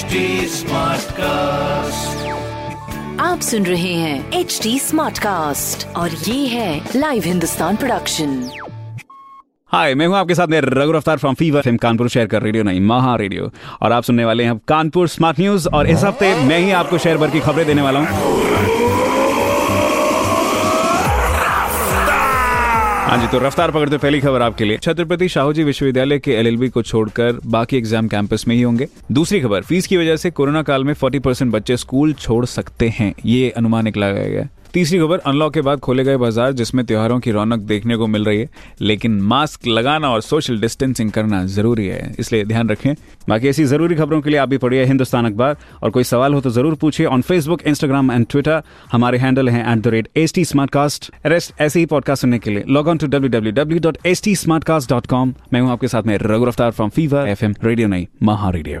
HD Smartcast. आप सुन रहे हैं HD स्मार्टकास्ट और ये है लाइव हिंदुस्तान प्रोडक्शन। हाय, मैं हूँ आपके साथ में Raghu Aftar from fever FM Kanpur शहर का रेडियो, नहीं महा रेडियो, और आप सुनने वाले हैं कानपुर स्मार्ट न्यूज। और इस हफ्ते मैं ही आपको शहर भर की खबरें देने वाला हूँ। हाँ जी, तो रफ्तार पकड़ते पहली खबर आपके लिए, छत्रपति शाहूजी विश्वविद्यालय के LLB को छोड़कर बाकी एग्जाम कैंपस में ही होंगे। दूसरी खबर, फीस की वजह से कोरोना काल में 40% बच्चे स्कूल छोड़ सकते हैं, ये अनुमान निकला गया है। तीसरी खबर, अनलॉक के बाद खोले गए बाजार जिसमें त्योहारों की रौनक देखने को मिल रही है, लेकिन मास्क लगाना और सोशल डिस्टेंसिंग करना जरूरी है, इसलिए ध्यान रखें। बाकी ऐसी जरूरी खबरों के लिए आप भी पढ़िए हिंदुस्तान अखबार, और कोई सवाल हो तो जरूर पूछिए on Facebook, Instagram and Twitter. हमारे हैंडल है @HT स्मार्टकास्ट। ऐसे ही पॉडकास्ट सुनने के लिए लॉग ऑन टू www.htsmartcast.com। मैं हूँ आपके साथ में Raghu Aftar from fever FM, radio नहीं महा रेडियो।